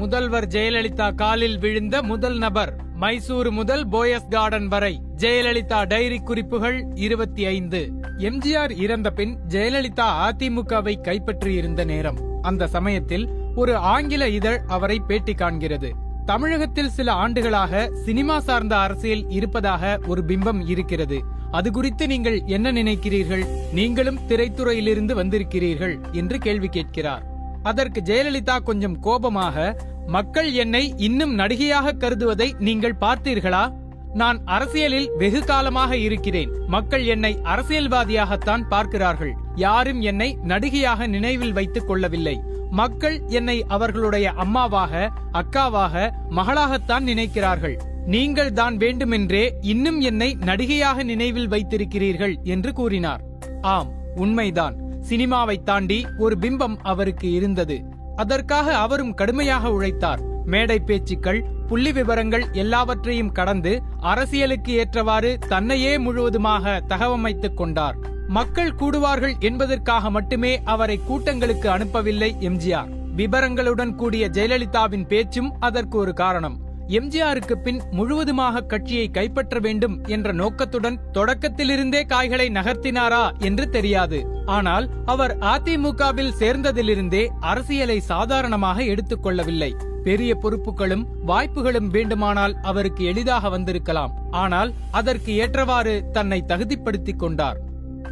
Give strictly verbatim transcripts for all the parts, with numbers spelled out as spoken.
முதல்வர் ஜெயலலிதா காலில் விழுந்த முதல் நபர். மைசூர் முதல் போயஸ் கார்டன் வரை ஜெயலலிதா டைரி குறிப்புகள் இருபத்தி ஐந்து. எம்ஜிஆர் இறந்த பின் ஜெயலலிதா அதிமுகவை கைப்பற்றியிருந்த நேரம். அந்த சமயத்தில் ஒரு ஆங்கில இதழ் அவரை பேட்டி காண்கிறது. தமிழகத்தில் சில ஆண்டுகளாக சினிமா சார்ந்த அரசியல் இருப்பதாக ஒரு பிம்பம் இருக்கிறது. அது குறித்து நீங்கள் என்ன நினைக்கிறீர்கள்? நீங்களும் திரைத்துறையிலிருந்து வந்திருக்கிறீர்கள் என்று கேள்வி கேட்கிறார். அதற்கு ஜெயலலிதா கொஞ்சம் கோபமாக, மக்கள் என்னை இன்னும் நடிகையாக கருதுவதை நீங்கள் பார்த்தீர்களா? நான் அரசியலில் வெகு காலமாக இருக்கிறேன். மக்கள் என்னை அரசியல்வாதியாகத்தான் பார்க்கிறார்கள். யாரும் என்னை நடிகையாக நினைவில் வைத்துக் கொள்ளவில்லை. மக்கள் என்னை அவர்களுடைய அம்மாவாக, அக்காவாக, மகளாகத்தான் நினைக்கிறார்கள். நீங்கள் தான் வேண்டுமென்றே இன்னும் என்னை நடிகையாக நினைவில் வைத்திருக்கிறீர்கள் என்று கூறினார். ஆம், உண்மைதான். சினிமாவை தாண்டி ஒரு பிம்பம் அவருக்கு இருந்தது. அதற்காக அவரும் கடுமையாக உழைத்தார். மேடை பேச்சுக்கள், புள்ளி விவரங்கள் எல்லாவற்றையும் கடந்து அரசியலுக்கு ஏற்றவாறு தன்னையே முழுவதுமாக தகவமைத்துக் கொண்டார். மக்கள் கூடுவார்கள் என்பதற்காக மட்டுமே அவரை கூட்டங்களுக்கு அனுப்பவில்லை எம்ஜிஆர். விபரங்களுடன் கூடிய ஜெயலலிதாவின் பேச்சும் அதற்கு ஒரு காரணம். எம்ஜிஆருக்கு பின் முழுவதுமாக கட்சியை கைப்பற்ற வேண்டும் என்ற நோக்கத்துடன் தொடக்கத்திலிருந்தே காய்களை நகர்த்தினாரா என்று தெரியாது. ஆனால் அவர் அதிமுகவில் சேர்ந்ததிலிருந்தே அரசியலை சாதாரணமாக எடுத்துக் கொள்ளவில்லை. பெரிய பொறுப்புகளும் வாய்ப்புகளும் வேண்டுமானால் அவருக்கு எளிதாக வந்திருக்கலாம். ஆனால் அதற்கு ஏற்றவாறு தன்னை தகுதிப்படுத்திக் கொண்டார்.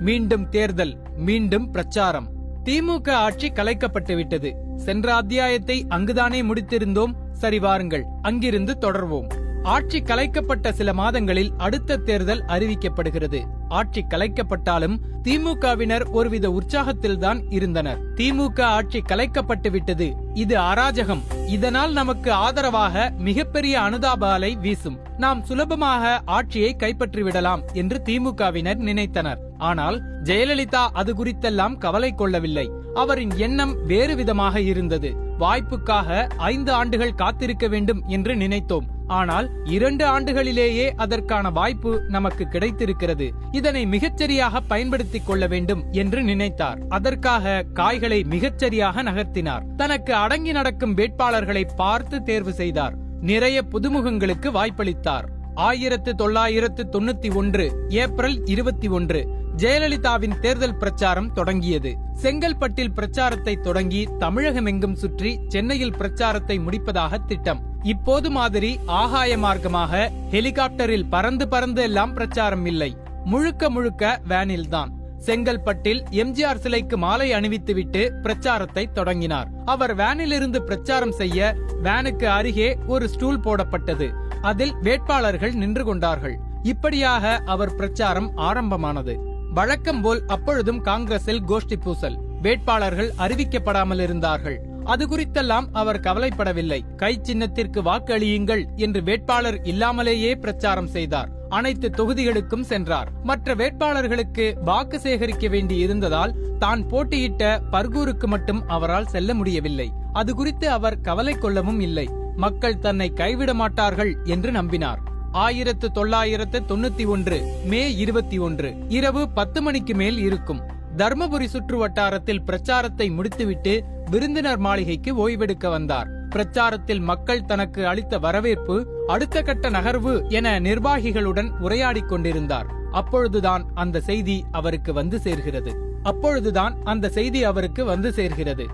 மீண்டும் தேர்தல், மீண்டும் பிரச்சாரம். திமுக ஆட்சி கலைக்கப்பட்டுவிட்டது. சென்ற அத்தியாயத்தை அங்குதானே முடித்திருந்தோம். சரி, வாருங்கள் அங்கிருந்து தொடர்வோம். ஆட்சி கலைக்கப்பட்ட சில மாதங்களில் அடுத்த தேர்தல் அறிவிக்கப்படுகிறது. ஆட்சி கலைக்கப்பட்டாலும் திமுகவினர் ஒருவித உற்சாகத்தில்தான் இருந்தனர். திமுக ஆட்சி கலைக்கப்பட்டு விட்டது, இது அராஜகம், இதனால் நமக்கு ஆதரவாக மிகப்பெரிய அனுதாப அலை வீசும், நாம் சுலபமாக ஆட்சியை கைப்பற்றிவிடலாம் என்று திமுகவினர் நினைத்தனர். ஆனால் ஜெயலலிதா அது குறித்தெல்லாம் கவலை கொள்ளவில்லை. அவரின் எண்ணம் வேறு விதமாக இருந்தது. வாய்ப்புக்காக ஐந்து ஆண்டுகள் காத்திருக்க வேண்டும் என்று நினைத்தோம். ஆனால் இரண்டு ஆண்டுகளிலேயே அதற்கான வாய்ப்பு நமக்கு கிடைத்திருக்கிறது. இதனை மிகச்சரியாக பயன்படுத்திக் கொள்ள வேண்டும் என்று நினைத்தார். அதற்காக காய்களை மிகச்சரியாக நகர்த்தினார். தனக்கு அடங்கி நடக்கும் வேட்பாளர்களை பார்த்து தேர்வு செய்தார். நிறைய புதுமுகங்களுக்கு வாய்ப்பளித்தார். ஆயிரத்து தொள்ளாயிரத்து தொண்ணூத்தி ஒன்று ஏப்ரல் இருபத்தி ஒன்று ஜெயலலிதாவின் தேர்தல் பிரச்சாரம் தொடங்கியது. செங்கல்பட்டில் பிரச்சாரத்தை தொடங்கி தமிழகமெங்கும் சுற்றி சென்னையில் பிரச்சாரத்தை முடிப்பதாக திட்டம். இப்போது மாதிரி ஆகாய மார்க்கமாக ஹெலிகாப்டரில் பறந்து பறந்து எல்லாம் பிரச்சாரம் இல்லை. முழுக்க முழுக்க வேனில்தான். செங்கல்பட்டில் எம்ஜிஆர் சிலைக்கு மாலை அணிவித்துவிட்டு பிரச்சாரத்தை தொடங்கினார். அவர் வேனிலிருந்து பிரச்சாரம் செய்ய வேனுக்கு அருகே ஒரு ஸ்டூல் போடப்பட்டது. அதில் வேட்பாளர்கள் நின்று கொண்டார்கள். இப்படியாக அவர் பிரச்சாரம் ஆரம்பமானது. வழக்கம் போல் அப்பொழுதும் காங்கிரஸில் கோஷ்டி பூசல். வேட்பாளர்கள் அறிவிக்கப்படாமல் இருந்தார்கள். அது குறித்தெல்லாம் அவர் கவலைப்படவில்லை. கை சின்னத்திற்கு வாக்கு அளியுங்கள் என்று வேட்பாளர் இல்லாமலேயே பிரச்சாரம் செய்தார். அனைத்து தொகுதிகளுக்கும் சென்றார். மற்ற வேட்பாளர்களுக்கு வாக்கு சேகரிக்க வேண்டி இருந்ததால் தான் போட்டியிட்ட பர்கூருக்கு மட்டும் அவரால் செல்ல முடியவில்லை. அது குறித்து அவர் கவலை கொள்ளவும் இல்லை. மக்கள் தன்னை கைவிட மாட்டார்கள் என்று நம்பினார். ஆயிரத்து தொள்ளாயிரத்து தொண்ணூத்தி ஒன்று மே இருபத்தி ஒன்று இரவு பத்து மணிக்கு மேல் இருக்கும். தர்மபுரி சுற்று வட்டாரத்தில் பிரச்சாரத்தை முடித்துவிட்டு விருந்தினர் மாளிகைக்கு ஓய்வெடுக்க வந்தார். பிரச்சாரத்தில் மக்கள் தனக்கு அளித்த வரவேற்பு, அடுத்த கட்ட நகர்வு என நிர்வாகிகளுடன் உரையாடிக் கொண்டிருந்தார். அப்பொழுதுதான் அந்த செய்தி அவருக்கு வந்து சேர்கிறது. அப்பொழுதுதான் அந்த செய்தி அவருக்கு வந்து சேர்கிறது.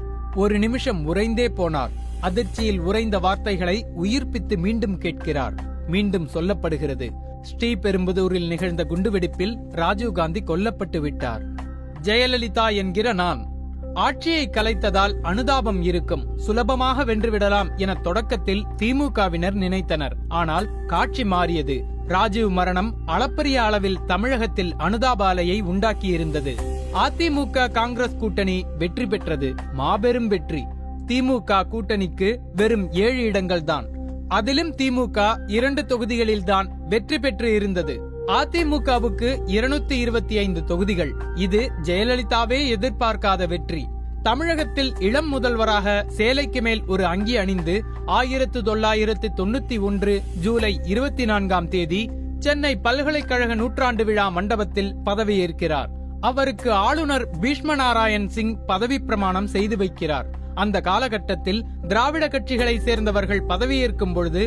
ஒரு நிமிஷம் உறைந்தே போனார். அதிர்ச்சியில் உறைந்த வார்த்தைகளை உயிர்ப்பித்து மீண்டும் கேட்கிறார். மீண்டும் சொல்லப்படுகிறது, ஸ்ரீ பெரும்புதூரில் நிகழ்ந்த குண்டுவெடிப்பில் ராஜீவ் காந்தி கொல்லப்பட்டு விட்டார். ஜெயலலிதா என்கிற நான் ஆட்சியை கலைத்ததால் அனுதாபம் இருக்கும், சுலபமாக வென்றுவிடலாம் என தொடக்கத்தில் திமுகவினர் நினைத்தனர். ஆனால் காட்சி மாறியது. ராஜீவ் மரணம் அளப்பரிய அளவில் தமிழகத்தில் அனுதாப அலையை உண்டாக்கியிருந்தது. அதிமுக காங்கிரஸ் கூட்டணி வெற்றி பெற்றது, மாபெரும் வெற்றி. திமுக கூட்டணிக்கு வெறும் ஏழு இடங்கள் தான். அதிலும் திமுக இரண்டு தொகுதிகளில்தான் வெற்றி பெற்று இருந்தது. அதிமுகவுக்கு இருநூத்தி இருபத்தி ஐந்து தொகுதிகள். இது ஜெயலலிதாவே எதிர்பார்க்காத வெற்றி. தமிழகத்தில் இளம் முதல்வராக சேலைக்கு மேல் ஒரு அங்கி அணிந்து ஆயிரத்து தொள்ளாயிரத்து தொண்ணூத்தி ஒன்று ஜூலை இருபத்தி நான்காம் தேதி சென்னை பல்கலைக்கழக நூற்றாண்டு விழா மண்டபத்தில் பதவியேற்கிறார். அவருக்கு ஆளுநர் பீஷ்ம நாராயண் சிங் பதவி பிரமாணம் செய்து வைக்கிறார். அந்த காலகட்டத்தில் திராவிட கட்சிகளை சேர்ந்தவர்கள் பதவியேற்கும் பொழுது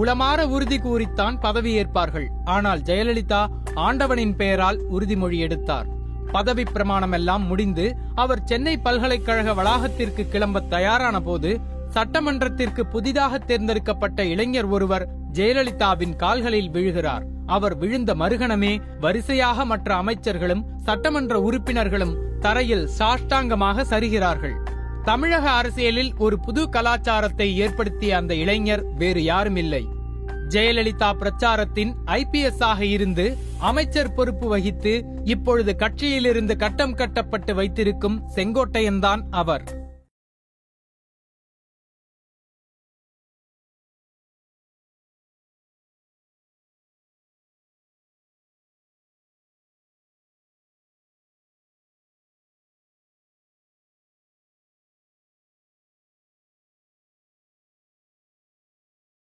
உளமாற உறுதி கூறித்தான் பதவியேற்பார்கள். ஆனால் ஜெயலலிதா ஆண்டவனின் பெயரால் உறுதிமொழி எடுத்தார். பதவி பிரமாணம் எல்லாம் முடிந்து அவர் சென்னை பல்கலைக்கழக வளாகத்திற்கு கிளம்ப தயாரான போது சட்டமன்றத்திற்கு புதிதாக தேர்ந்தெடுக்கப்பட்ட இளைஞர் ஒருவர் ஜெயலலிதாவின் கால்களில் விழுகிறார். அவர் விழுந்த மறுகணமே வரிசையாக மற்ற அமைச்சர்களும் சட்டமன்ற உறுப்பினர்களும் தரையில் சாஷ்டாங்கமாக சரிகிறார்கள். தமிழக அரசியலில் ஒரு புது கலாச்சாரத்தை ஏற்படுத்திய அந்த இளைஞர் வேறு யாரும் இல்லை. ஜெயலலிதா பிரச்சாரத்தின் ஐ பி எஸ் ஆக இருந்து அமைச்சர் பொறுப்பு வகித்து இப்பொழுது கட்சியிலிருந்து கட்டம் கட்டப்பட்டு வைத்திருக்கும் செங்கோட்டையன்தான் அவர்.